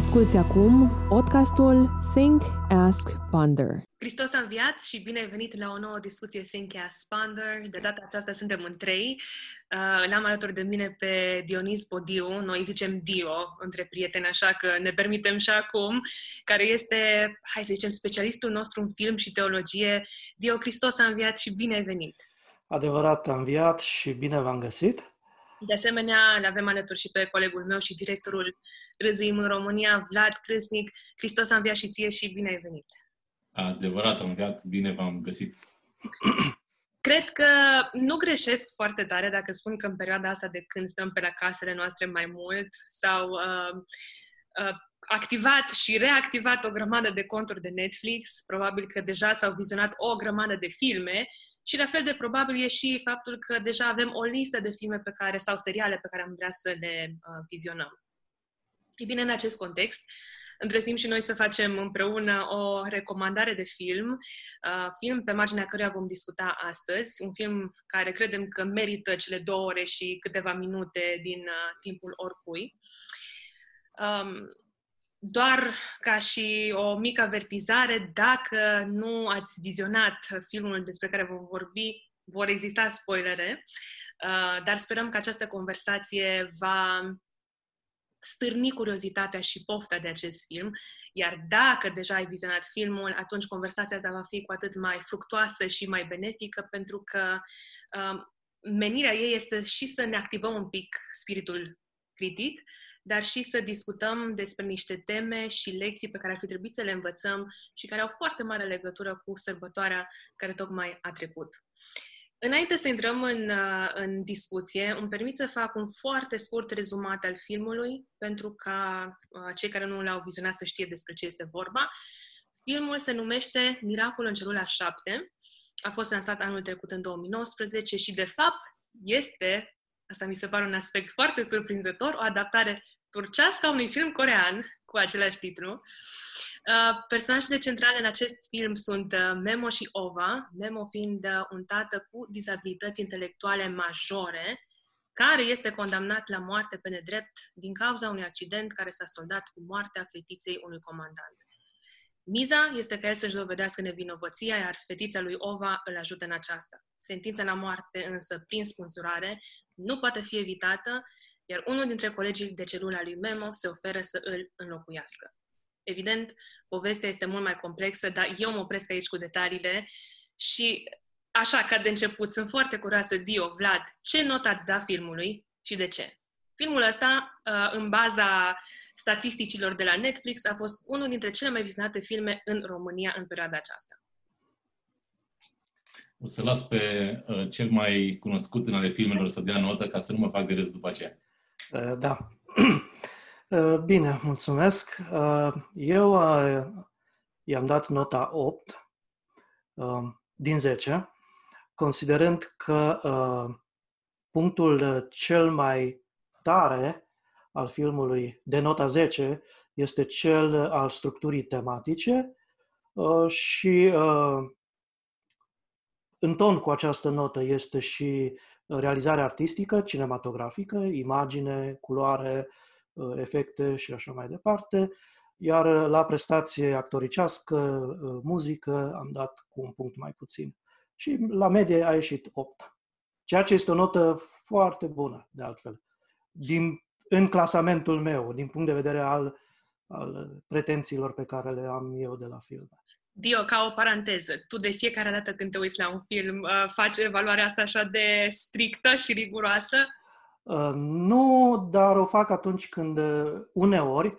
Asculți acum podcastul Think, Ask, Ponder. Hristos a înviat și bine ai venit la o nouă discuție Think, Ask, Ponder. De data aceasta suntem în trei. L-am alături de mine pe Dionis Bodiu, noi zicem Dio între prieteni, așa că ne permitem și acum, care este, hai să zicem, specialistul nostru în film și teologie. Dio, Hristos a înviat și bine ai venit! Adevărat, a înviat și bine v-am găsit! De asemenea, le avem alături și pe colegul meu și directorul Râzâim în România, Vlad Crânsnic. Hristos a înviat și ție și bine ai venit! Adevărat, am înviat, bine v-am găsit! Cred că nu greșesc foarte tare dacă spun că în perioada asta de când stăm pe la casele noastre mai mult sau activat și reactivat o grămadă de conturi de Netflix, probabil că deja s-au vizionat o grămadă de filme și la fel de probabil e și faptul că deja avem o listă de filme pe care, sau seriale pe care am vrea să le vizionăm. E bine, în acest context, îndrăznim și noi să facem împreună o recomandare de film, film pe marginea căruia vom discuta astăzi, un film care credem că merită cele 2 ore și câteva minute din timpul oricui. Doar ca și o mică avertizare, dacă nu ați vizionat filmul despre care vom vorbi, vor exista spoilere, dar sperăm că această conversație va stârni curiozitatea și pofta de acest film, iar dacă deja ai vizionat filmul, atunci conversația asta va fi cu atât mai fructuoasă și mai benefică, pentru că menirea ei este și să ne activăm un pic spiritul critic, dar și să discutăm despre niște teme și lecții pe care ar fi trebuit să le învățăm și care au foarte mare legătură cu sărbătoarea care tocmai a trecut. Înainte să intrăm în discuție, îmi permit să fac un foarte scurt rezumat al filmului, pentru ca cei care nu l-au vizionat să știe despre ce este vorba. Filmul se numește Miracolul în celula 7, a fost lansat anul trecut în 2019 și, de fapt, este, asta mi se pare un aspect foarte surprinzător, o adaptare turcească a unui film corean cu același titlu. Personajele centrale în acest film sunt Memo și Ova, Memo fiind un tată cu dizabilități intelectuale majore, care este condamnat la moarte pe nedrept din cauza unui accident care s-a soldat cu moartea fetiței unui comandant. Miza este ca el să-și dovedească nevinovăția, iar fetița lui Ova îl ajută în aceasta. Sentința la moarte, însă, prin spânzurare, nu poate fi evitată, iar unul dintre colegii de celula lui Memo se oferă să îl înlocuiască. Evident, povestea este mult mai complexă, dar eu mă opresc aici cu detaliile și, așa ca de început, sunt foarte curioasă, Dio, Vlad, ce notă ați dat filmului și de ce? Filmul ăsta, în baza statisticilor de la Netflix, a fost unul dintre cele mai vizionate filme în România în perioada aceasta. O să las pe cel mai cunoscut în ale filmelor să dea notă, ca să nu mă fac de râs după aceea. Da. Bine, mulțumesc. Eu i-am dat nota 8 din 10, considerând că punctul cel mai tare al filmului de nota 10 este cel al structurii tematice și în ton cu această notă este și realizarea artistică, cinematografică, imagine, culoare, efecte și așa mai departe, iar la prestație actoricească, muzică, am dat cu un punct mai puțin. Și la medie a ieșit 8, ceea ce este o notă foarte bună, de altfel, în clasamentul meu, din punct de vedere al pretențiilor pe care le am eu de la filme. Dio, ca o paranteză, tu de fiecare dată când te uiți la un film, faci evaluarea asta așa de strictă și riguroasă? Nu, dar o fac uneori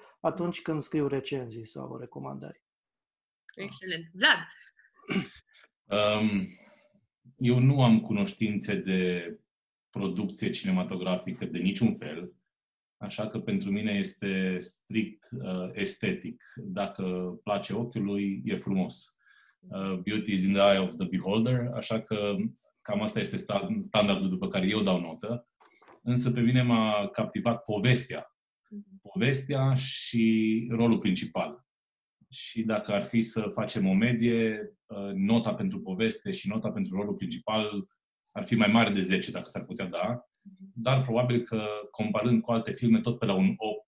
când scriu recenzii sau recomandări. Excelent. Vlad? Eu nu am cunoștințe de producție cinematografică de niciun fel, așa că pentru mine este strict estetic. Dacă place ochiului, e frumos. Beauty is in the eye of the beholder, așa că cam asta este standardul după care eu dau notă. Însă pe mine m-a captivat povestea. Povestea și rolul principal. Și dacă ar fi să facem o medie, nota pentru poveste și nota pentru rolul principal ar fi mai mare de 10, dacă s-ar putea da. Dar probabil că, comparând cu alte filme, tot pe la un 8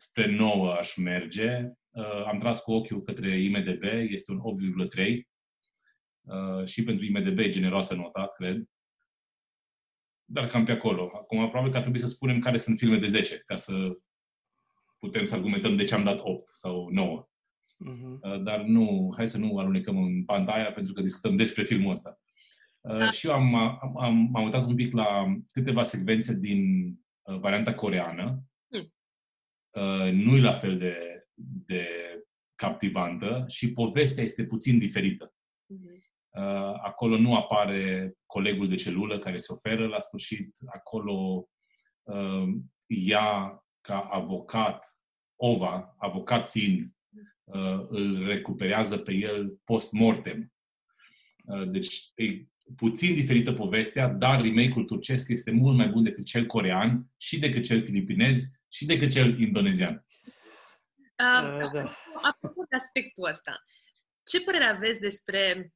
spre 9 aș merge. Am tras cu ochiul către IMDb, este un 8,3. Și pentru IMDb e generoasă nota, cred. Dar cam pe acolo. Acum, probabil că ar trebui să spunem care sunt filme de 10, ca să putem să argumentăm de ce am dat 8 sau 9. Dar nu, hai să nu alunecăm în pantaia, pentru că discutăm despre filmul ăsta. Și eu m-am uitat un pic la câteva secvențe din varianta coreeană. Nu e la fel de captivantă și povestea este puțin diferită. Acolo nu apare colegul de celulă care se oferă la sfârșit. Acolo ea, ca avocat, Ova, avocat fiind, îl recuperează pe el post-mortem. Deci e puțin diferită povestea, dar remake-ul turcesc este mult mai bun decât cel corean și decât cel filipinez și decât cel indonezian. Apropo de aspectul ăsta, ce părere aveți despre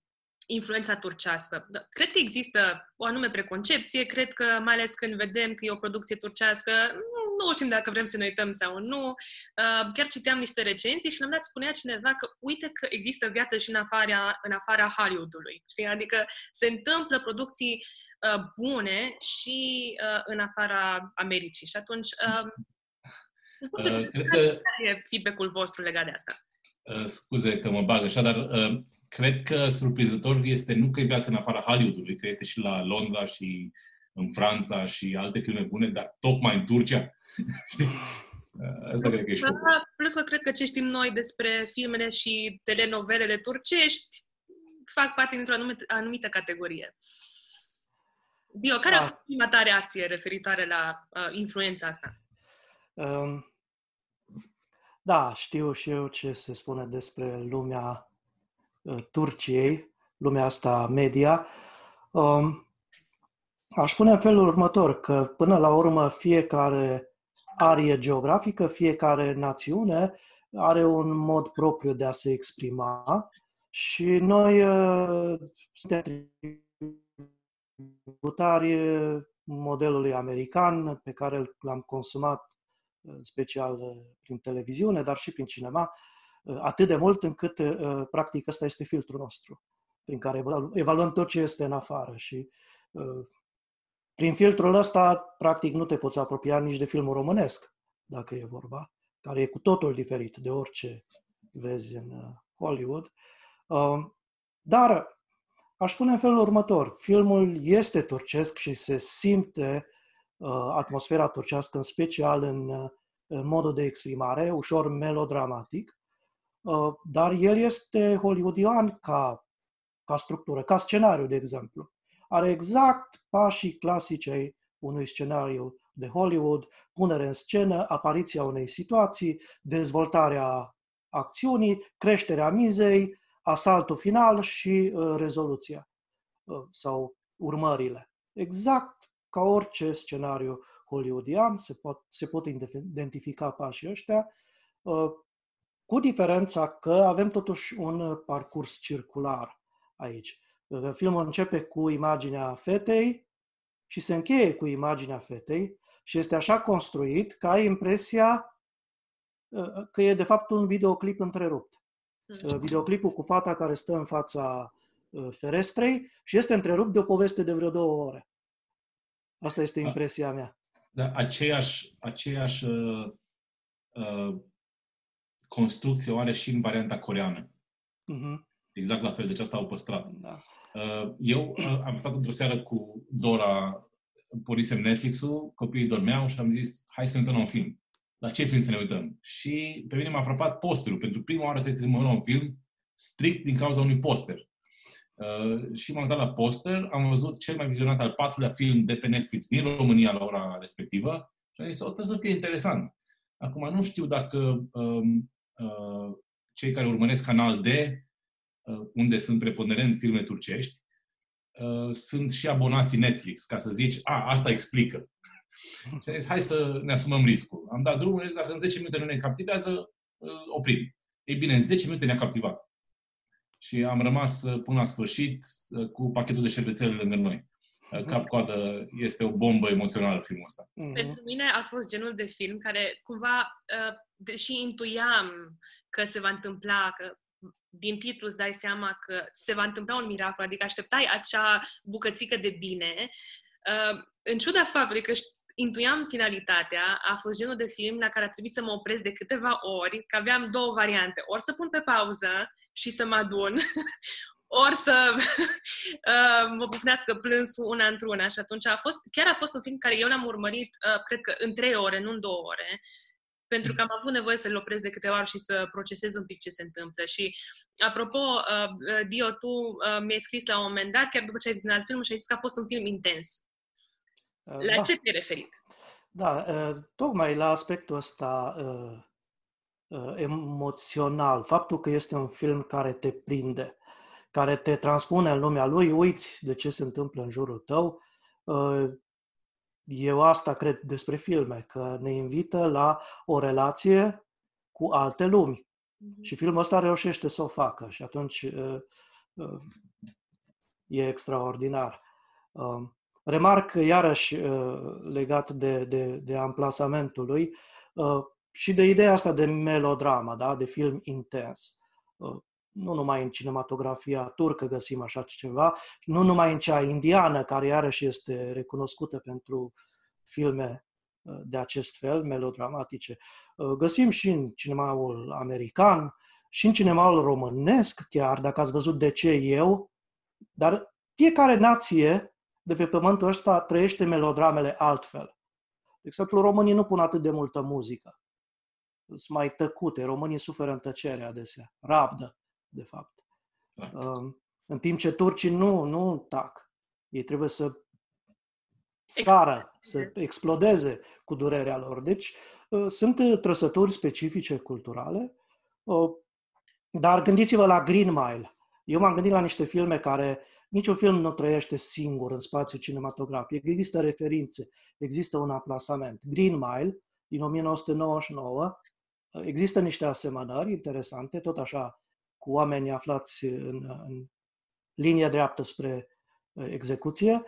influența turcească? Cred că există o anume preconcepție, cred că mai ales când vedem că e o producție turcească, nu știm dacă vrem să ne uităm sau nu. Chiar citeam niște recenzii și la un moment dat spunea cineva că uite că există viață și în afara Hollywood-ului. Știi? Adică se întâmplă producții bune și în afara Americii. Și atunci, care e feedback-ul vostru legat de asta? Scuze că mă bag așa, dar cred că surprinzător este nu că e viață în afara Hollywood-ului, că este și la Londra și în Franța și alte filme bune, dar tocmai în Turcia. Asta cred că e șocul. Plus că cred că ce știm noi despre filmele și telenovelele turcești fac parte dintr-o anumită categorie. Dio, care a fost prima ta reacție referitoare la influența asta? Da, știu și eu ce se spune despre lumea Turciei, lumea asta media. Aș spune în felul următor, că până la urmă fiecare arie geografică, fiecare națiune are un mod propriu de a se exprima și noi suntem tributari modelului american pe care l-am consumat în special prin televiziune, dar și prin cinema, atât de mult încât practic ăsta este filtrul nostru, prin care evaluăm tot ce este în afară și prin filtrul ăsta, practic, nu te poți apropia nici de filmul românesc, dacă e vorba, care e cu totul diferit de orice vezi în Hollywood. Dar aș spune în felul următor, filmul este turcesc și se simte atmosfera turcească, în special în modul de exprimare, ușor melodramatic, dar el este hollywoodian ca structură, ca scenariu, de exemplu. Are exact pașii clasici ai unui scenariu de Hollywood, punere în scenă, apariția unei situații, dezvoltarea acțiunii, creșterea mizei, asaltul final și rezoluția sau urmările. Exact ca orice scenariu hollywoodian se pot identifica pașii ăștia, cu diferența că avem totuși un parcurs circular aici. Filmul începe cu imaginea fetei și se încheie cu imaginea fetei și este așa construit că ai impresia că e de fapt un videoclip întrerupt. Videoclipul cu fata care stă în fața ferestrei și este întrerupt de o poveste de vreo 2 ore. Asta este impresia mea. Dar aceeași construcție o are și în varianta coreană. Exact la fel, deci asta au păstrat. Da. Eu am stat într-o seară cu Dora, pornisem Netflix-ul, copiii dormeau și am zis, hai să ne uităm la un film. La ce film să ne uităm? Și pe mine m-a frapat posterul. Pentru prima oară cred că mă uit la un film strict din cauza unui poster. Și m-am uitat la poster, am văzut cel mai vizionat al 4-lea film de pe Netflix din România la ora respectivă și am zis, trebuie să fie interesant. Acum nu știu dacă cei care urmăresc Canal D, unde sunt preponderent filme turcești, sunt și abonații Netflix, ca să zici, asta explică. Și am zis, hai să ne asumăm riscul. Am dat drumul, dacă în 10 minute nu ne captivează, oprim. Ei bine, în 10 minute ne-a captivat. Și am rămas până la sfârșit cu pachetul de șervețele lângă noi. cap-coadă, este o bombă emoțională filmul ăsta. Pentru mine a fost genul de film care cumva, deși intuiam că se va întâmpla, că din titlu îți dai seama că se va întâmpla un miracol, adică așteptai acea bucățică de bine. În ciuda faptului că intuiam finalitatea, a fost genul de film la care a trebuit să mă opresc de câteva ori, că aveam două variante. Ori să pun pe pauză și să mă adun, ori să mă bufnească plânsul una într-una. Și atunci a fost un film care eu l-am urmărit, cred că în 3 ore, nu în 2 ore, pentru că am avut nevoie să-l opresc de câteva ori și să procesez un pic ce se întâmplă. Și, apropo, Dio, tu mi-ai scris la un moment dat, chiar după ce ai vizionat filmul, și ai zis că a fost un film intens. La ce te-ai referit? Da, tocmai la aspectul ăsta emoțional. Faptul că este un film care te prinde, care te transpune în lumea lui, uiți de ce se întâmplă în jurul tău. Eu asta cred despre filme, că ne invită la o relație cu alte lumi. Și filmul ăsta reușește să o facă și atunci e extraordinar. Remarc iarăși legat de amplasamentul lui și de ideea asta de melodramă, da? De film intens. Nu numai în cinematografia turcă găsim așa ceva, nu numai în cea indiană, care iarăși este recunoscută pentru filme de acest fel, melodramatice. Găsim și în cinemaul american, și în cinemaul românesc chiar, dacă ați văzut De ce eu, dar fiecare nație de pe pământul ăsta trăiește melodramele altfel. De exemplu, românii nu pun atât de multă muzică. Sunt mai tăcute, românii suferă în tăcere adesea, rabdă, de fapt. În timp ce turcii nu tac. Ei trebuie să sară, să explodeze cu durerea lor. Deci sunt trăsături specifice culturale, dar gândiți-vă la Green Mile. Eu m-am gândit la niște filme care niciun film nu trăiește singur în spațiu cinematografic. Există referințe, există un amplasament. Green Mile, din 1999, există niște asemănări interesante, tot așa cu oamenii aflați în linia dreaptă spre execuție,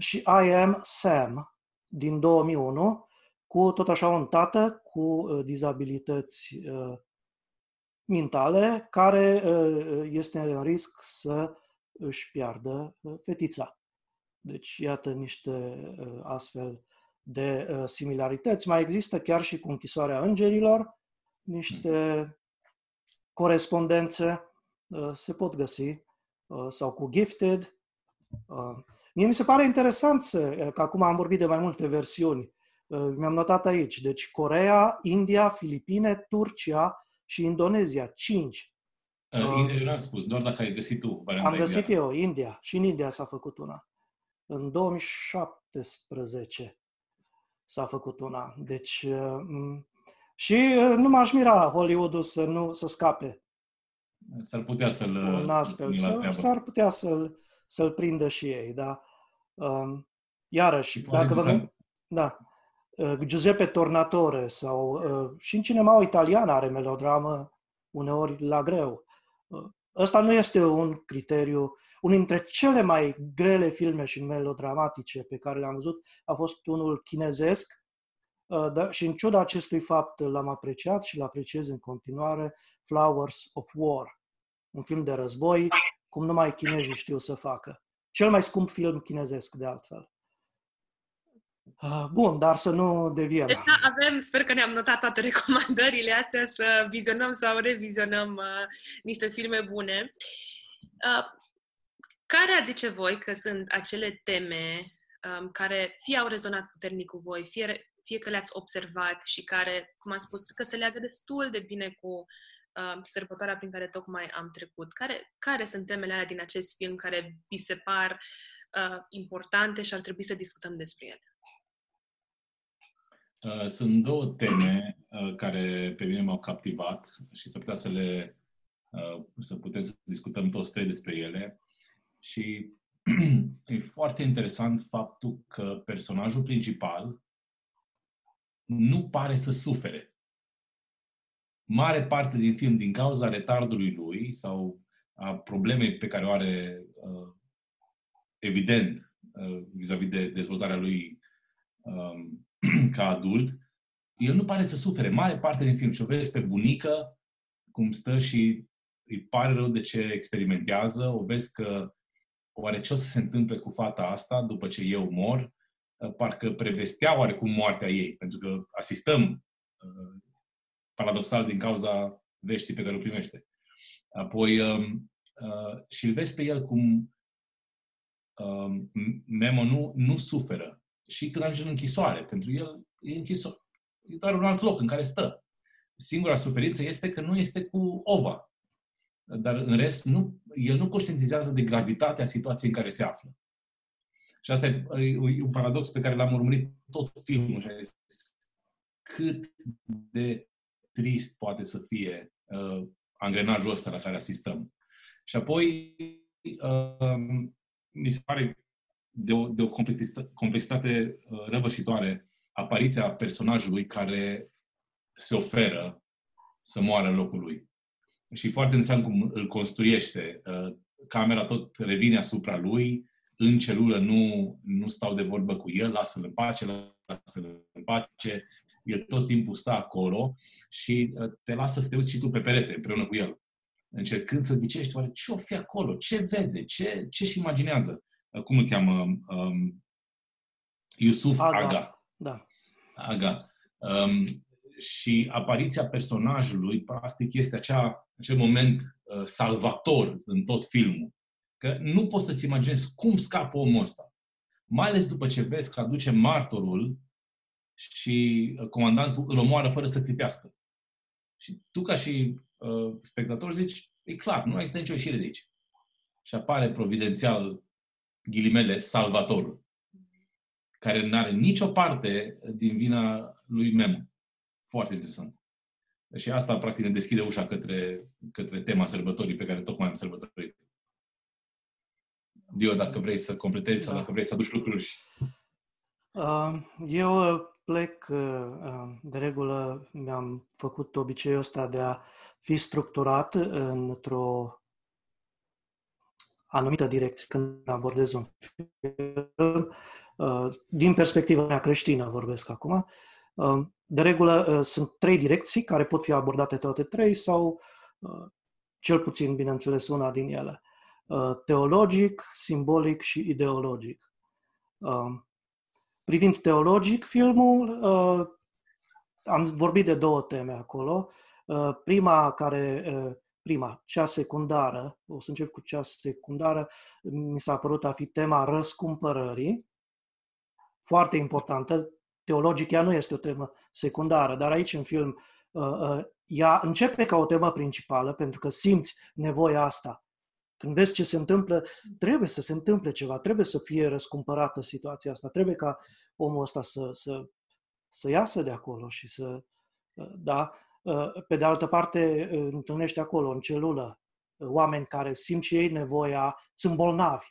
și I am Sam, din 2001, cu tot așa un tată cu dizabilități mentale, care este în risc să își piardă fetița. Deci, iată niște astfel de similarități. Mai există chiar și cu Închisoarea îngerilor niște corespondențe, se pot găsi, sau cu Gifted. Mie mi se pare interesant că acum am vorbit de mai multe versiuni. Mi-am notat aici. Deci Coreea, India, Filipine, Turcia și Indonezia. 5. India eu n-am spus, doar dacă ai găsit tu. Am găsit eu, India. Și în India s-a făcut una. În 2017 s-a făcut una. Deci... și nu m-aș mira Hollywood-ul să scape. S-ar putea să-l prindă și ei, da. Iarăși, dacă vă... Da. Giuseppe Tornatore sau... și în cinemaul italian are melodramă uneori la greu. Ăsta nu este un criteriu... Unul dintre cele mai grele filme și melodramatice pe care le-am văzut a fost unul chinezesc, și în ciuda acestui fapt l-am apreciat și l-apreciez în continuare, Flowers of War, un film de război, cum numai chinezii știu să facă. Cel mai scump film chinezesc, de altfel. Bun, dar să nu deviem. Deci avem, sper că ne-am notat toate recomandările astea, să vizionăm sau revizionăm niște filme bune. Care ați zice voi că sunt acele teme care fie au rezonat puternic cu voi, fie că le-ați observat și care, cum am spus, cred că se leagă destul de bine cu sărbătoarea prin care tocmai am trecut. Care sunt temele alea din acest film care vi se par importante și ar trebui să discutăm despre ele? Sunt două teme care pe mine m-au captivat și s-ar putea să putem să discutăm toți trei despre ele. Și e foarte interesant faptul că personajul principal nu pare să sufere. Mare parte din film, din cauza retardului lui sau a problemei pe care o are, evident, vis-a-vis de dezvoltarea lui ca adult, el nu pare să sufere mare parte din film. Și o vezi pe bunică cum stă și îi pare rău de ce experimentează, o vezi că oare ce o să se întâmple cu fata asta după ce eu mor, parcă prevestea oarecum moartea ei, pentru că asistăm paradoxal din cauza veștii pe care o primește. Apoi și îl vezi pe el cum Memo nu suferă. Și când ajunge în închisoare, pentru el e închisoare. E doar un alt loc în care stă. Singura suferință este că nu este cu Ova. Dar în rest, el nu conștientizează de gravitatea situației în care se află. Și asta e un paradox pe care l-am urmărit tot filmul și a zis cât de trist poate să fie angrenajul ăsta la care asistăm. Și apoi mi se pare de o complexitate răvășitoare apariția personajului care se oferă să moară în locul lui. Și foarte interesant cum îl construiește. Camera tot revine asupra lui, în celulă nu stau de vorbă cu el, lasă-l în pace, lasă-l în pace. El tot timpul stă acolo și te lasă să te uiți și tu pe perete împreună cu el, încercând să ghicești oare ce o fi acolo, ce vede, ce-și imaginează. Cum îl cheamă? Yusuf Aga. Da. Aga. Și apariția personajului, practic, este acel moment salvator în tot filmul. Că nu poți să-ți imaginezi cum scapă omul ăsta. Mai ales după ce vezi că aduce martorul și comandantul îl omoară fără să clipească. Și tu, ca și spectator, zici, e clar, nu există nicio ieșire de aici. Și apare providențial, ghilimele, salvatorul, care nu are nicio parte din vina lui Memo. Foarte interesant. Și asta, practic, ne deschide ușa către tema sărbătorii pe care tocmai am sărbătorit. Dio, dacă vrei să completezi sau dacă vrei să aduci lucruri. Eu plec, de regulă, mi-am făcut obiceiul ăsta de a fi structurat într-o anumită direcție când abordez un film. Din perspectiva mea creștină vorbesc acum. De regulă sunt trei direcții care pot fi abordate toate trei sau cel puțin, bineînțeles, una din ele. Teologic, simbolic și ideologic. Privind teologic filmul, am vorbit de două teme acolo. Cea secundară, o să încep cu cea secundară, mi s-a părut a fi tema răscumpărării. Foarte importantă. Teologic ea nu este o temă secundară, dar aici în film ea începe ca o temă principală pentru că simți nevoia asta. Când vezi ce se întâmplă, trebuie să se întâmple ceva, trebuie să fie răscumpărată situația asta, trebuie ca omul ăsta să iasă de acolo și să... Da? Pe de altă parte, întâlnești acolo, în celulă, oameni care simt și ei nevoia, sunt bolnavi.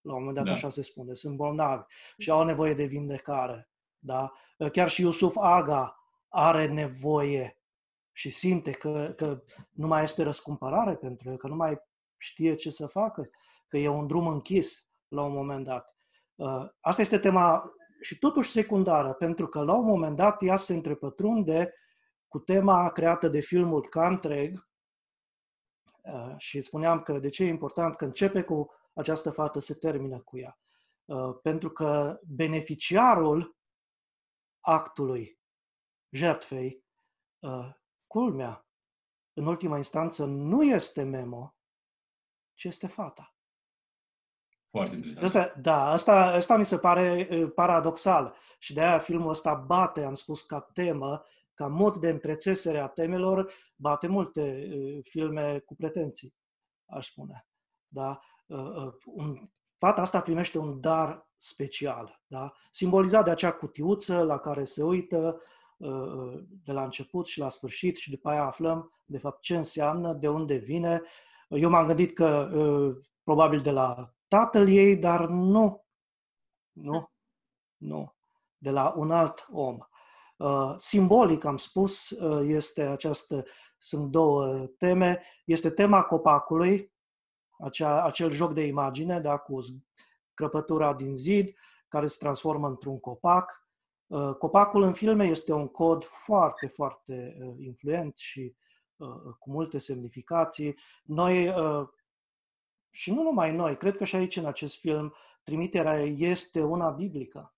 La un moment dat, așa se spune, sunt bolnavi și au nevoie de vindecare. Da? Chiar și Yusuf Aga are nevoie și simte că nu mai este răscumpărare pentru el, că nu mai știe ce să facă, că e un drum închis la un moment dat. Asta este tema și totuși secundară, pentru că la un moment dat ea se întrepătrunde cu tema creată de filmul ca întreg, și spuneam că de ce e important că începe cu această fată, se termină cu ea. Pentru că beneficiarul actului jertfei, culmea, în ultima instanță, nu este Memo, ci este fata. Foarte interesant. Asta mi se pare paradoxal și de-aia filmul ăsta bate, am spus, ca temă, ca mod de întrețesere a temelor, bate multe filme cu pretenții, aș spune. Da? Fata asta primește un dar special, da? Simbolizat de acea cutiuță la care se uită de la început și la sfârșit și după aia aflăm, de fapt, ce înseamnă, de unde vine. Eu m-am gândit că probabil de la tatăl ei, dar nu, de la un alt om. Simbolic, am spus, este această, sunt două teme. Este tema copacului, acel joc de imagine, da, cu crăpătura din zid, care se transformă într-un copac. Copacul în filme este un cod foarte, foarte influent și cu multe semnificații. Noi, și nu numai noi, cred că și aici în acest film, trimiterea este una biblică.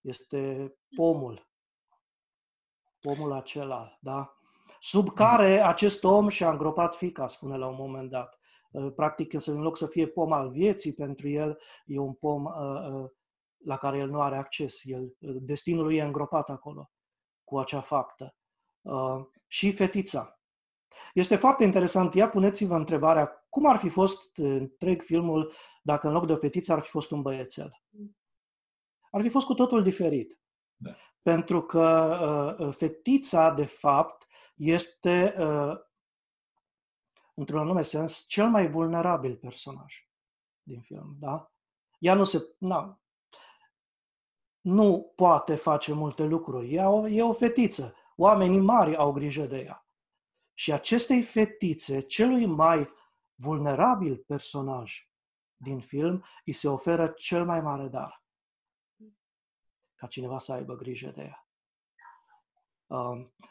Este pomul. Pomul acela, da? Sub care acest om și-a îngropat fiica, spune la un moment dat. Practic, în loc să fie pom al vieții pentru el, e un pom la care el nu are acces. Destinul lui e îngropat acolo cu acea faptă. Și fetița. Este foarte interesant. Ia puneți-vă întrebarea, cum ar fi fost întreg filmul dacă în loc de o fetiță ar fi fost un băiețel? Ar fi fost cu totul diferit. Da. Pentru că fetița, de fapt, este, într-un anume sens, cel mai vulnerabil personaj din film. Da? Ea nu se... Nu poate face multe lucruri. Ea e o fetiță. Oamenii mari au grijă de ea. Și acestei fetițe, celui mai vulnerabil personaj din film, îi se oferă cel mai mare dar. Ca cineva să aibă grijă de ea.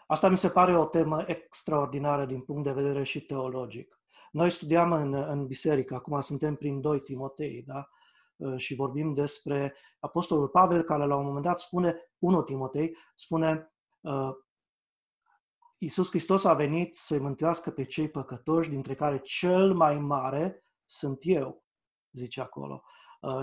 Asta mi se pare o temă extraordinară din punct de vedere și teologic. Noi studiam în biserică, acum suntem prin 2 Timotei, da? Și vorbim despre Apostolul Pavel, care la un moment dat spune, 1 Timotei, spune Iisus Hristos a venit să-i mântuiască pe cei păcătoși, dintre care cel mai mare sunt eu, zice acolo.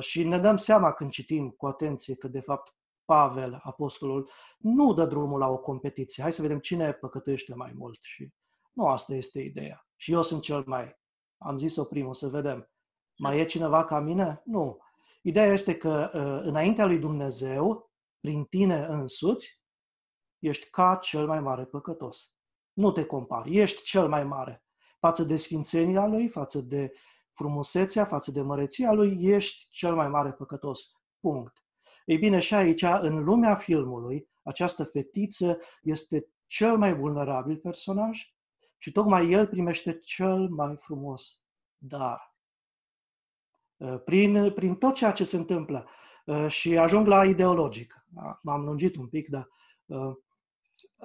Și ne dăm seama când citim cu atenție că, de fapt, Pavel, apostolul, nu dă drumul la o competiție. Hai să vedem cine păcătește mai mult. Și nu, asta este ideea. Și eu sunt cel mai... Am zis-o primul, să vedem. Mai e cineva ca mine? Nu. Ideea este că înaintea lui Dumnezeu, prin tine însuți, ești ca cel mai mare păcătos. Nu te compari. Ești cel mai mare. Față de sfințenia lui, față de frumusețea, față de măreția lui, ești cel mai mare păcătos. Punct. Ei bine, și aici, în lumea filmului, această fetiță este cel mai vulnerabil personaj și tocmai el primește cel mai frumos dar. Prin tot ceea ce se întâmplă. Și ajung la ideologic. M-am lungit un pic,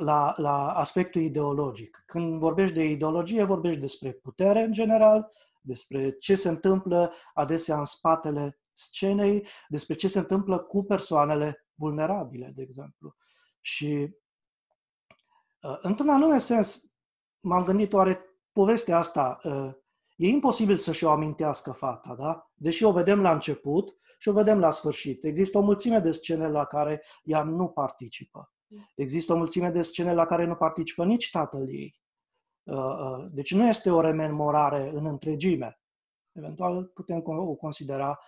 dar la aspectul ideologic. Când vorbești de ideologie, vorbești despre putere în general, despre ce se întâmplă adesea în spatele scenei, despre ce se întâmplă cu persoanele vulnerabile, de exemplu. Și, într-un anume sens, m-am gândit, oare povestea asta e imposibil să și-o amintească fata, da? Deși o vedem la început și o vedem la sfârșit. Există o mulțime de scene la care ea nu participă. Există o mulțime de scene la care nu participă nici tatăl ei. Deci nu este o rememorare în întregime. Eventual putem o considera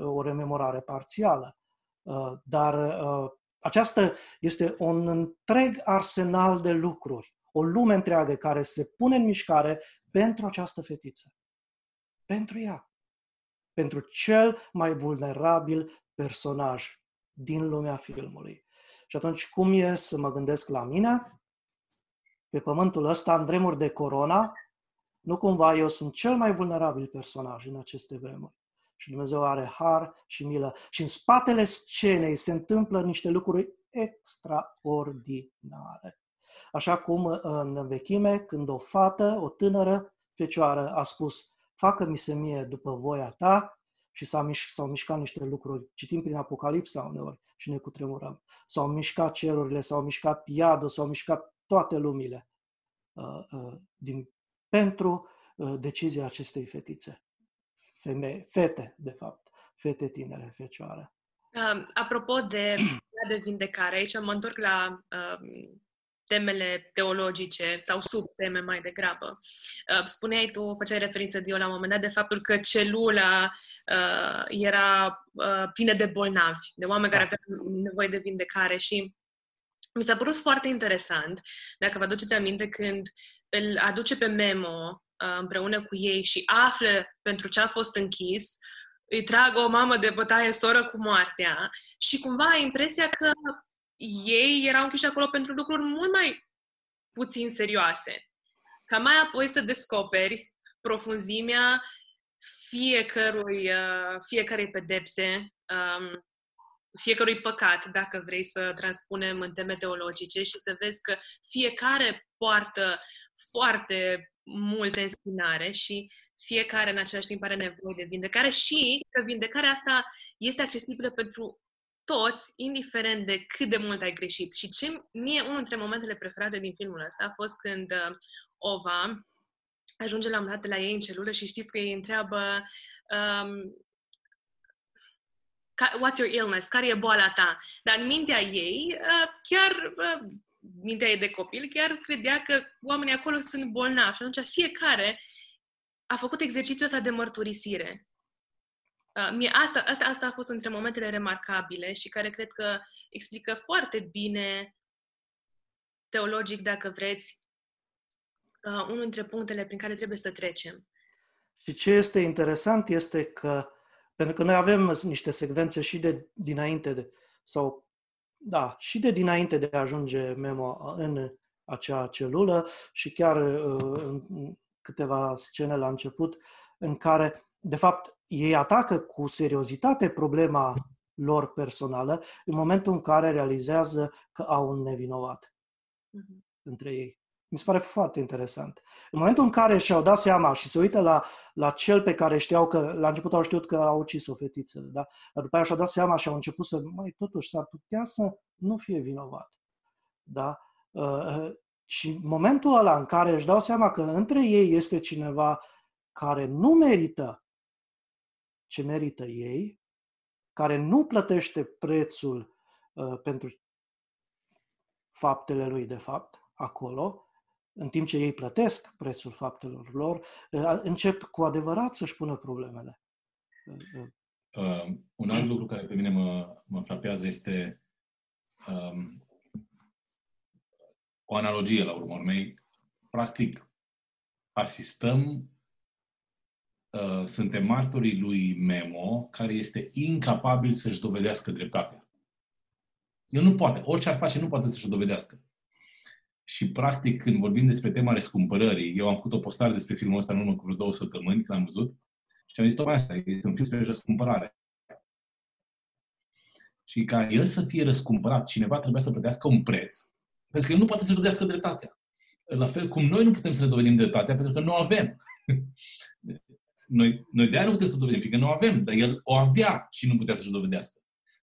o rememorare parțială. Dar aceasta este un întreg arsenal de lucruri, o lume întreagă care se pune în mișcare pentru această fetiță. Pentru ea. Pentru cel mai vulnerabil personaj din lumea filmului. Și atunci, cum e să mă gândesc la mine? Pe pământul ăsta, în vremuri de corona, nu cumva eu sunt cel mai vulnerabil personaj în aceste vremuri. Și Dumnezeu are har și milă. Și în spatele scenei se întâmplă niște lucruri extraordinare. Așa cum în vechime, când o fată, o tânără fecioară a spus, facă-mi se mie după voia ta, și s-au mișcat niște lucruri. Citim prin Apocalipsa uneori și ne cutremurăm. S-au mișcat cerurile, s-au mișcat iadul, s-au mișcat toate lumile pentru decizia acestei fetițe. Fete, de fapt. Fete tinere, fecioare. Apropo de vindecare, aici mă întorc la temele teologice sau subteme mai degrabă. Spuneai tu, făceai referință, Dio, la un moment dat, de faptul că celula era plină de bolnavi, de oameni care aveau nevoie de vindecare și mi s-a părut foarte interesant, dacă vă aduceți aminte, când îl aduce pe Memo împreună cu ei și află pentru ce a fost închis, îi trag o mamă de bătaie, soră cu moartea și cumva ai impresia că ei erau închiși acolo pentru lucruri mult mai puțin serioase. Ca mai apoi să descoperi profunzimea fiecarei pedepse, fiecărui păcat, dacă vrei să transpunem în teme teologice, și să vezi că fiecare poartă foarte multă înspinare și fiecare în același timp are nevoie de vindecare și că vindecarea asta este accesibilă pentru toți, indiferent de cât de mult ai greșit. Și unul dintre momentele preferate din filmul ăsta a fost când Ova ajunge la un dat de la ei în celulă și știți că ei întreabă what's your illness? Care e boala ta? Dar în mintea ei, mintea ei de copil, chiar credea că oamenii acolo sunt bolnavi. Și atunci fiecare a făcut exercițiul ăsta de mărturisire. Asta a fost între momentele remarcabile și care cred că explică foarte bine, teologic, dacă vreți, unul dintre punctele prin care trebuie să trecem. Și ce este interesant este că, pentru că noi avem niște secvențe și de dinainte de, și de dinainte de a ajunge Memo în acea celulă și chiar în câteva scene la început în care, de fapt, ei atacă cu seriozitate problema lor personală în momentul în care realizează că au un nevinovat între ei. Mi se pare foarte interesant. În momentul în care și-au dat seama și se uită la cel pe care știau că, la început au știut că au ucis o fetiță, da? Dar după aia și-au dat seama și au început să, totuși s-ar putea să nu fie vinovat. Da? Și momentul ăla în care își dau seama că între ei este cineva care nu merită ce merită ei, care nu plătește prețul pentru faptele lui, de fapt, acolo, în timp ce ei plătesc prețul faptelor lor, încep cu adevărat să-și pună problemele. Un alt lucru care pe mine mă frapează este o analogie, la urmă urmei. Practic, asistăm, suntem martorii lui Memo, care este incapabil să-și dovedească dreptatea. El nu poate. Orice ar face, nu poate să-și dovedească. Și, practic, când vorbim despre tema răscumpărării, eu am făcut o postare despre filmul ăsta în urmă cu vreo 2 săptămâni, când l-am văzut, și am zis tocmai asta, este un film despre răscumpărare. Și ca el să fie răscumpărat, cineva trebuia să plătească un preț, pentru că el nu poate să-și dovedească dreptatea. La fel cum noi nu putem să ne dovedim dreptatea, pentru că nu o avem. Noi de aia nu putem să o dovedim, fiindcă nu o avem, dar el o avea și nu putea să-și dovedească.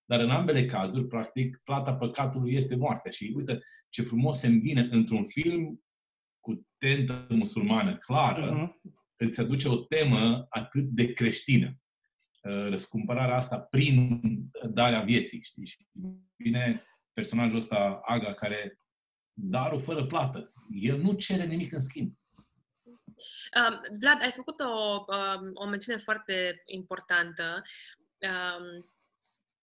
Dar în ambele cazuri, practic, plata păcatului este moartea. Și uite ce frumos se îmbine într-un film cu tentă musulmană clară, îți aduce o temă atât de creștină. Răscumpărarea asta prin darea vieții, știi? Și vine personajul ăsta, Aga, care darul fără plată. El nu cere nimic în schimb. Vlad, ai făcut o mențiune foarte importantă.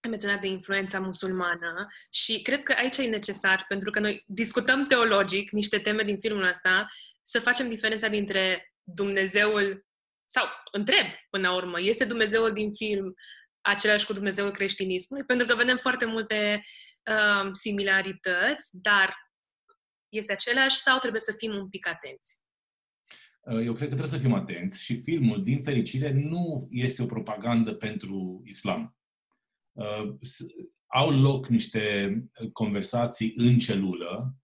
Ai menționat de influența musulmană și cred că aici e necesar, pentru că noi discutăm teologic niște teme din filmul ăsta, să facem diferența dintre Dumnezeul, sau întreb până la urmă, este Dumnezeul din film același cu Dumnezeul creștinismului? Pentru că vedem foarte multe similarități, dar este același sau trebuie să fim un pic atenți? Eu cred că trebuie să fim atenți și filmul, din fericire, nu este o propagandă pentru islam. Au loc niște conversații în celulă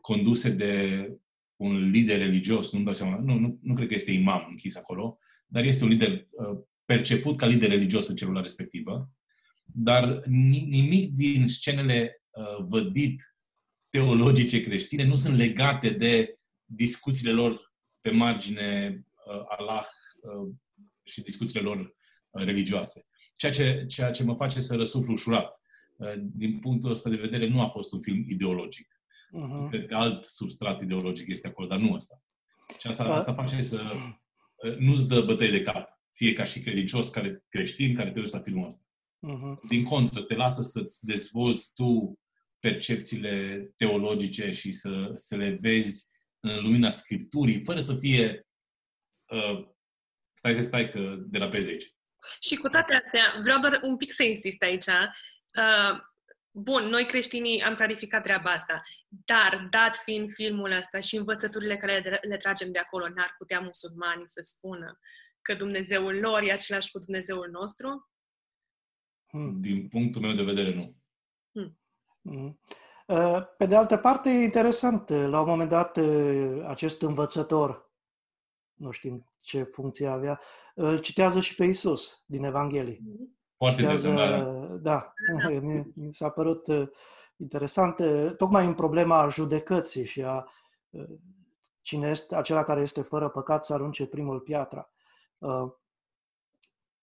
conduse de un lider religios, nu-mi dau seama, nu cred că este imam închis acolo, dar este un lider perceput ca lider religios în celula respectivă, dar nimic din scenele vădit teologice creștine nu sunt legate de discuțiile lor pe margine Allah și discuțiile lor religioase. Ceea ce mă face să răsuflu ușurat. Din punctul ăsta de vedere, nu a fost un film ideologic. Cred că alt substrat ideologic este acolo, dar nu ăsta. Și asta face să nu-ți dă bătăi de cap. Ție ca și credincios, creștin, care te uiți la filmul ăsta. Din contră, te lasă să-ți dezvolți tu percepțiile teologice și să le vezi în lumina Scripturii, fără să fie stai că derapezi aici. Și cu toate astea, vreau doar un pic să insist aici. Bun, noi creștinii am clarificat treaba asta, dar dat fiind filmul ăsta și învățăturile care le tragem de acolo, n-ar putea musulmanii să spună că Dumnezeul lor e același cu Dumnezeul nostru? Din punctul meu de vedere, nu. Pe de altă parte, e interesant. La un moment dat, acest învățător, nu știm ce funcție avea, îl citează și pe Iisus din Evanghelie. Foarte interesant, da. Mi s-a părut interesant, tocmai în problema judecății și a cine este acela care este fără păcat să arunce primul piatra.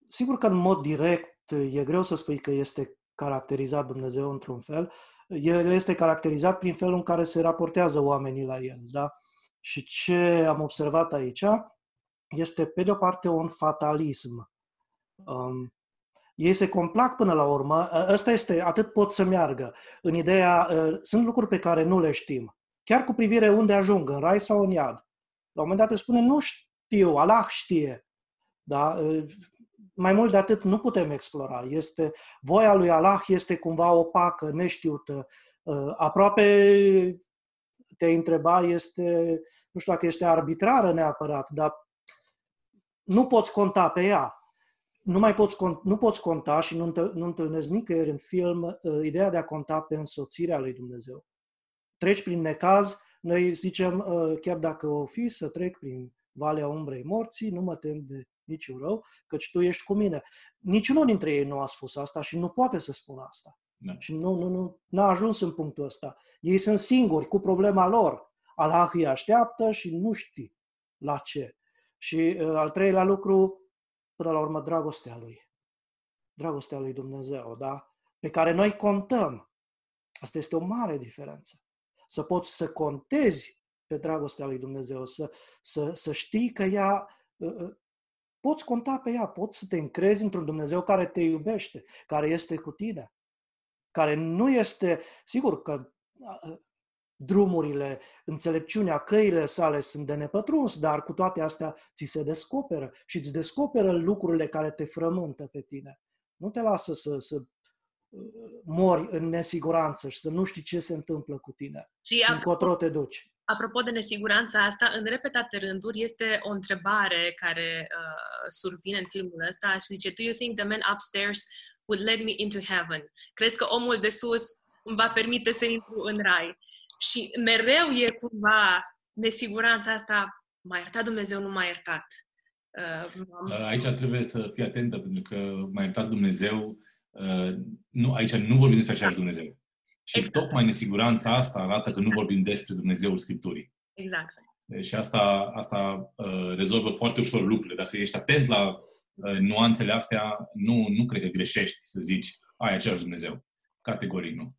Sigur că în mod direct e greu să spui că este caracterizat Dumnezeu într-un fel. El este caracterizat prin felul în care se raportează oamenii la el. Da? Și ce am observat aici este, pe de-o parte, un fatalism. Ei se complac până la urmă, ăsta este, atât pot să meargă. În ideea, sunt lucruri pe care nu le știm. Chiar cu privire unde ajung, în rai sau în iad. La un moment dat îți spune, nu știu, Allah știe. Da? Mai mult de atât nu putem explora. Este, voia lui Allah este cumva opacă, neștiută. Aproape, te-ai întreba, este, nu știu dacă este arbitrară neapărat, dar nu poți conta pe ea. Nu poți conta și nu întâlnesc nicăieri în film ideea de a conta pe însoțirea lui Dumnezeu. Treci prin necaz, noi zicem, chiar dacă o fi să trec prin Valea Umbrei Morții, nu mă tem de niciun rău, căci tu ești cu mine. Niciunul dintre ei nu a spus asta și nu poate să spună asta. Da. Și nu n-a ajuns în punctul ăsta. Ei sunt singuri cu problema lor. Allah îi așteaptă și nu știi la ce. Și al treilea lucru, până la urmă, dragostea lui. Dragostea lui Dumnezeu, da? Pe care noi contăm. Asta este o mare diferență. Să poți să contezi pe dragostea lui Dumnezeu, să știi că ea, poți conta pe ea, poți să te încrezi într-un Dumnezeu care te iubește, care este cu tine, care nu este, sigur că drumurile, înțelepciunea, căile sale sunt de nepătruns, dar cu toate astea ți se descoperă și îți descoperă lucrurile care te frământă pe tine. Nu te lasă să mori în nesiguranță și să nu știi ce se întâmplă cu tine. Și încotro te duci. Apropo de nesiguranța asta, în repetate rânduri este o întrebare care survine în filmul ăsta și zice, "Do you think the man upstairs would let me into heaven?" Crezi că omul de sus îmi va permite să intru în rai? Și mereu e cumva nesiguranța asta, m-a iertat Dumnezeu, nu m-a iertat. Aici trebuie să fii atentă, pentru că m-a iertat Dumnezeu, aici nu vorbim despre același Dumnezeu. Și exact. Tocmai nesiguranța asta arată că nu vorbim despre Dumnezeul Scripturii. Exact. Și asta rezolvă foarte ușor lucrurile. Dacă ești atent la nuanțele astea, nu cred că greșești să zici, ai același Dumnezeu. Categoric nu.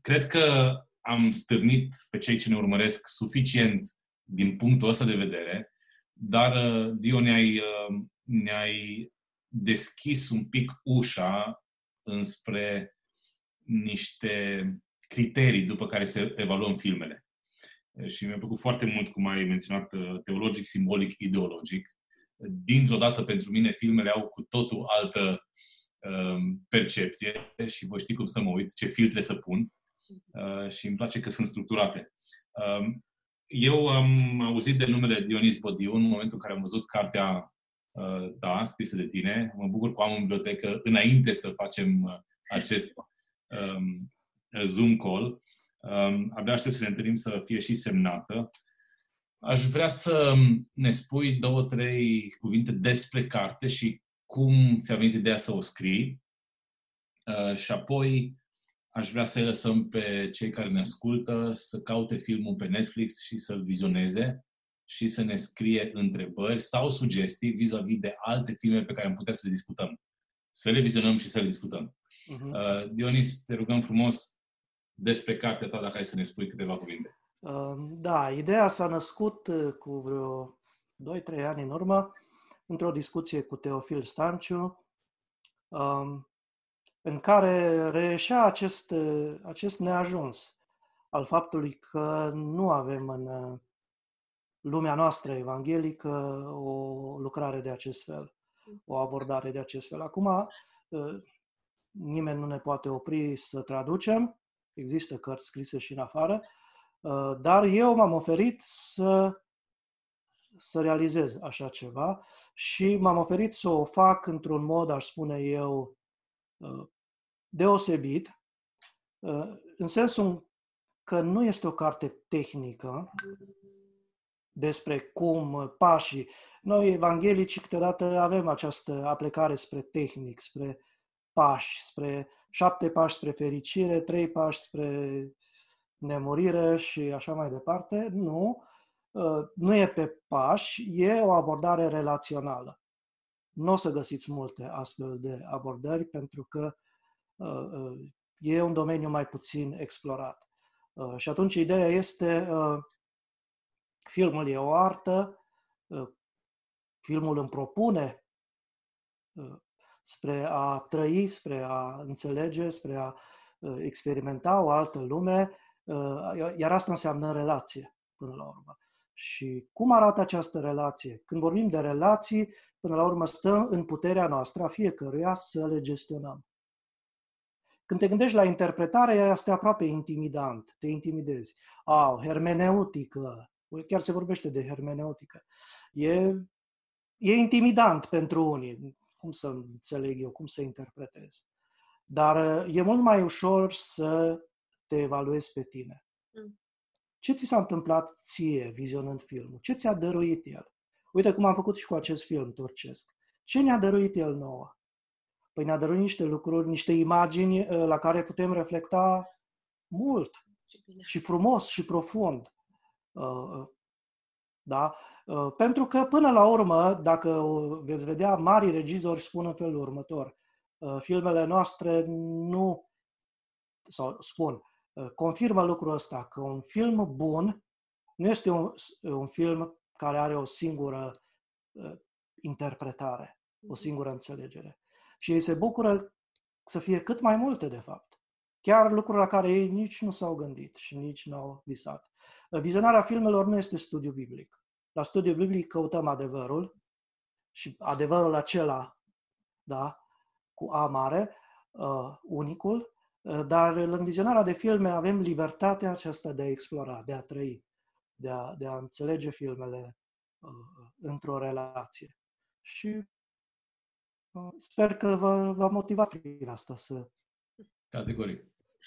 Cred că am stârnit pe cei ce ne urmăresc suficient din punctul ăsta de vedere, dar, Dio, ne-ai deschis un pic ușa înspre niște criterii după care să evaluăm filmele. Și mi-a plăcut foarte mult, cum ai menționat, teologic, simbolic, ideologic. Dintr-o dată, pentru mine, filmele au cu totul altă percepție și voi ști cum să mă uit, ce filtre să pun și îmi place că sunt structurate. Eu am auzit de numele Dionis Bodiu în momentul în care am văzut cartea ta, scrisă de tine. Mă bucur că am în bibliotecă înainte să facem acest Zoom call. Abia aștept să ne întâlnim să fie și semnată. Aș vrea să ne spui 2-3 cuvinte despre carte și cum ți-a venit ideea să o scrii și apoi aș vrea să-i lăsăm pe cei care ne ascultă să caute filmul pe Netflix și să-l vizioneze și să ne scrie întrebări sau sugestii vis-a-vis de alte filme pe care am putea să le discutăm. Să le vizionăm și să le discutăm. Dionis, te rugăm frumos despre cartea ta, dacă ai să ne spui câteva cuvinte. Da, ideea s-a născut cu vreo 2-3 ani în urmă, într-o discuție cu Teofil Stanciu, în care reieșea acest neajuns al faptului că nu avem în lumea noastră evanghelică o lucrare de acest fel, o abordare de acest fel. Acum, nimeni nu ne poate opri să traducem, există cărți scrise și în afară, dar eu m-am oferit să realizez așa ceva și m-am oferit să o fac într-un mod, aș spune eu, deosebit, în sensul că nu este o carte tehnică despre cum pașii. Noi, evanghelicii, câteodată avem această aplecare spre tehnic, spre pași, spre 7 pași spre fericire, 3 pași spre nemurire și așa mai departe. Nu, nu e pe pași, e o abordare relațională. Nu o să găsiți multe astfel de abordări, pentru că e un domeniu mai puțin explorat. Și atunci ideea este, filmul e o artă, filmul îmi propune spre a trăi, spre a înțelege, spre a experimenta o altă lume, iar asta înseamnă relație, până la urmă. Și cum arată această relație? Când vorbim de relații, până la urmă stăm în puterea noastră, a fiecăruia, să le gestionăm. Când te gândești la interpretare, este aproape intimidant, te intimidezi. Hermeneutică, chiar se vorbește de hermeneutică. E intimidant pentru unii, cum să înțeleg eu, cum să interpretez. Dar e mult mai ușor să te evaluezi pe tine. Ce ți s-a întâmplat ție, vizionând filmul? Ce ți-a dăruit el? Uite cum am făcut și cu acest film turcesc. Ce ne-a dăruit el nouă? Păi ne-a dăruit niște lucruri, niște imagini la care putem reflecta mult și frumos și profund. Da? Pentru că, până la urmă, dacă veți vedea, mari regizori spun în felul următor. Filmele noastre nu, sau spun, confirmă lucrul ăsta, că un film bun nu este un film care are o singură interpretare, o singură înțelegere. Și ei se bucură să fie cât mai multe, de fapt. Chiar lucruri la care ei nici nu s-au gândit și nici nu au visat. Vizionarea filmelor nu este studiu biblic. La studiu biblic căutăm adevărul și adevărul acela, da, cu A mare, unicul, dar în vizionarea de filme avem libertatea aceasta de a explora, de a trăi, de a înțelege filmele într-o relație. Și sper că vă motiva prin asta să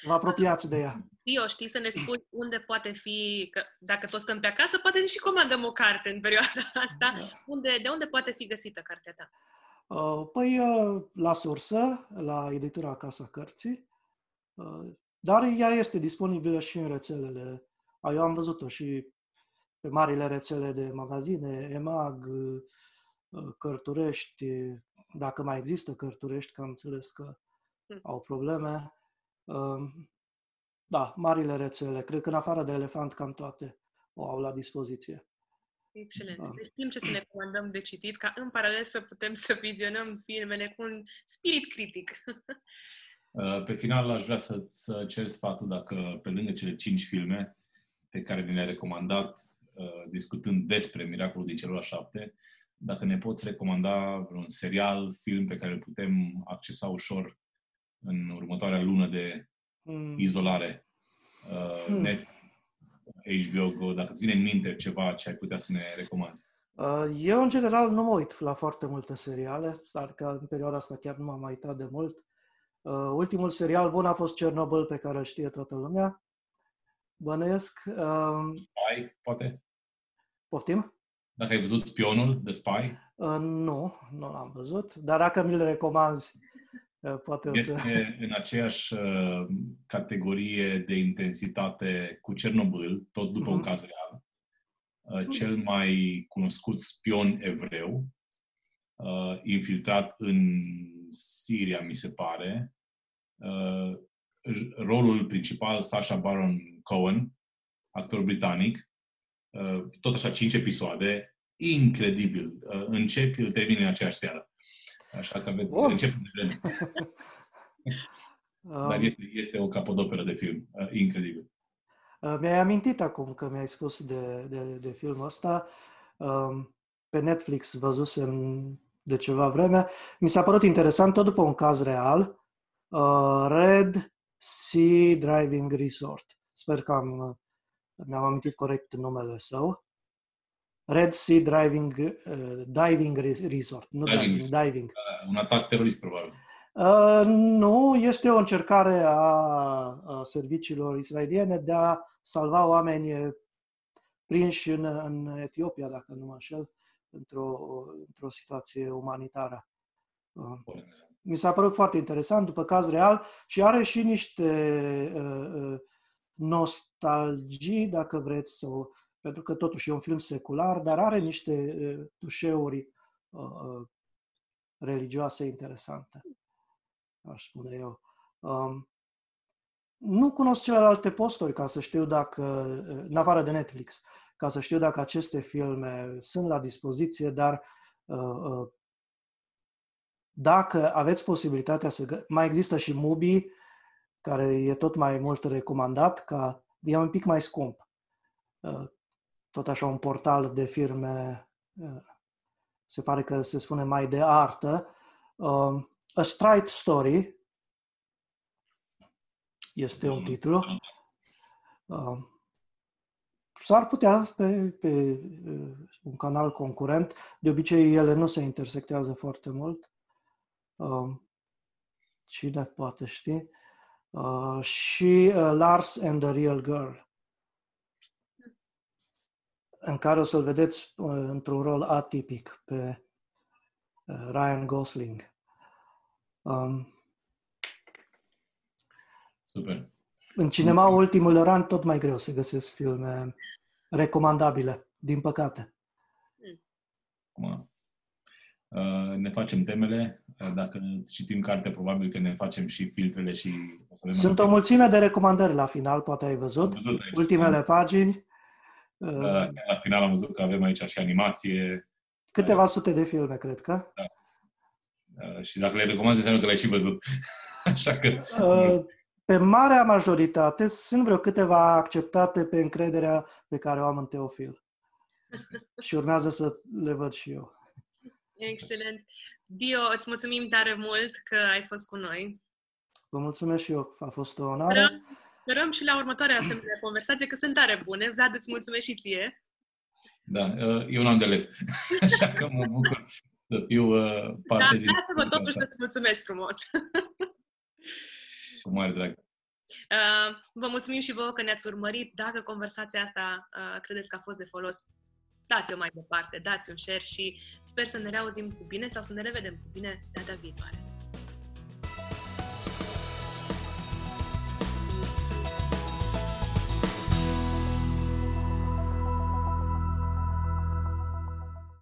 vă apropiați de ea. Eu știi să ne spui unde poate fi, că dacă toți stăm pe acasă, poate și comandăm o carte în perioada asta. Da. De unde poate fi găsită cartea ta? Păi la sursă, la editura Casa Cărții, dar ea este disponibilă și în rețelele. Eu am văzut-o și pe marile rețele de magazine, EMAG, Cărturești, dacă mai există Cărturești, că am înțeles că au probleme. Da, marile rețele, cred că în afară de Elefant cam toate o au la dispoziție. Excelent. Da. Deci știm ce să ne comandăm de citit, ca în paralel să putem să vizionăm filmele cu un spirit critic. Pe final aș vrea să cer sfatul dacă pe lângă cele 5 filme pe care mi le-ai recomandat, discutând despre Miracolul din celula 7, dacă ne poți recomanda un serial, film pe care îl putem accesa ușor în următoarea lună de izolare. HBO Go, dacă îți vine în minte ceva ce ai putea să ne recomanzi. Eu, în general, nu mă uit la foarte multe seriale, dar că în perioada asta chiar nu m-am uitat de mult. Ultimul serial bun a fost Chernobyl, pe care îl știe toată lumea. Bănuiesc. The Spy, poate? Poftim? Dacă ai văzut Spionul, The Spy? Nu l-am văzut, dar dacă mi-l recomanzi, poate o să... Este în aceeași categorie de intensitate cu Cernobâl, tot după un caz real. Cel mai cunoscut spion evreu, infiltrat în Siria, mi se pare. Rolul principal, Sasha Baron Cohen, actor britanic. Tot așa, 5 episoade. Incredibil. Începi, îl termini în aceeași seară. Așa că aveți început de vreme. Dar este o capodoperă de film. Incredibil. Mi-ai amintit acum că mi-ai spus de filmul ăsta. Pe Netflix văzusem de ceva vreme. Mi s-a părut interesant, tot după un caz real. Red Sea Diving Resort. Sper că mi-am amintit corect numele său. Red Sea Diving Resort. Nu diving. Diving. Un atac terorist, probabil. Nu, este o încercare a serviciilor israeliene de a salva oameni prinși în Etiopia, dacă nu mă înșel, într-o situație umanitară. Mi s-a părut foarte interesant, după caz real, și are și niște nostalgii, dacă vreți, pentru că totuși e un film secular, dar are niște tușeuri religioase interesante, aș spune eu. Nu cunosc celelalte posturi, ca să știu dacă, în afară de Netflix, ca să știu dacă aceste filme sunt la dispoziție, dar dacă aveți posibilitatea să... Mai există și Mubi, care e tot mai mult recomandat, ca e un pic mai scump. Tot așa un portal de firme, se pare că se spune mai de artă. A Strike Story este un titlu. S-ar putea pe un canal concurent. De obicei, ele nu se intersectează foarte mult. Cine poate ști. Și Lars and the Real Girl, în care o să-l vedeți într-un rol atipic pe Ryan Gosling. Super. În cinema, ultimul an, tot mai greu se găsesc filme recomandabile, din păcate. Ne facem temele. Dacă citim carte, probabil că ne facem și filtrele și... Sunt o mulțime de recomandări la final, poate ai văzut. Ultimele pagini. La final am văzut că avem aici și animație. Câteva sute de filme, cred că. Da. Și dacă le recomand, înseamnă că le-ai și văzut. Așa că... Pe marea majoritate sunt vreo câteva acceptate pe încrederea pe care o am în Teofil. Și urmează să le văd și eu. Excelent. Dio, îți mulțumim tare mult că ai fost cu noi. Vă mulțumesc și eu. A fost o onoare. Sperăm și la următoarea asemenea conversație, că sunt tare bune. Vlad, îți mulțumesc și ție. Da, eu n-am de ales. Așa că mă bucur să fiu parte din... Da, lasă-mă totuși să-ți mulțumesc frumos. Cu mare drag. Vă mulțumim și vouă că ne-ați urmărit. Dacă conversația asta credeți că a fost de folos, dați-o mai departe, dați un share și sper să ne reauzim cu bine sau să ne revedem cu bine data viitoare.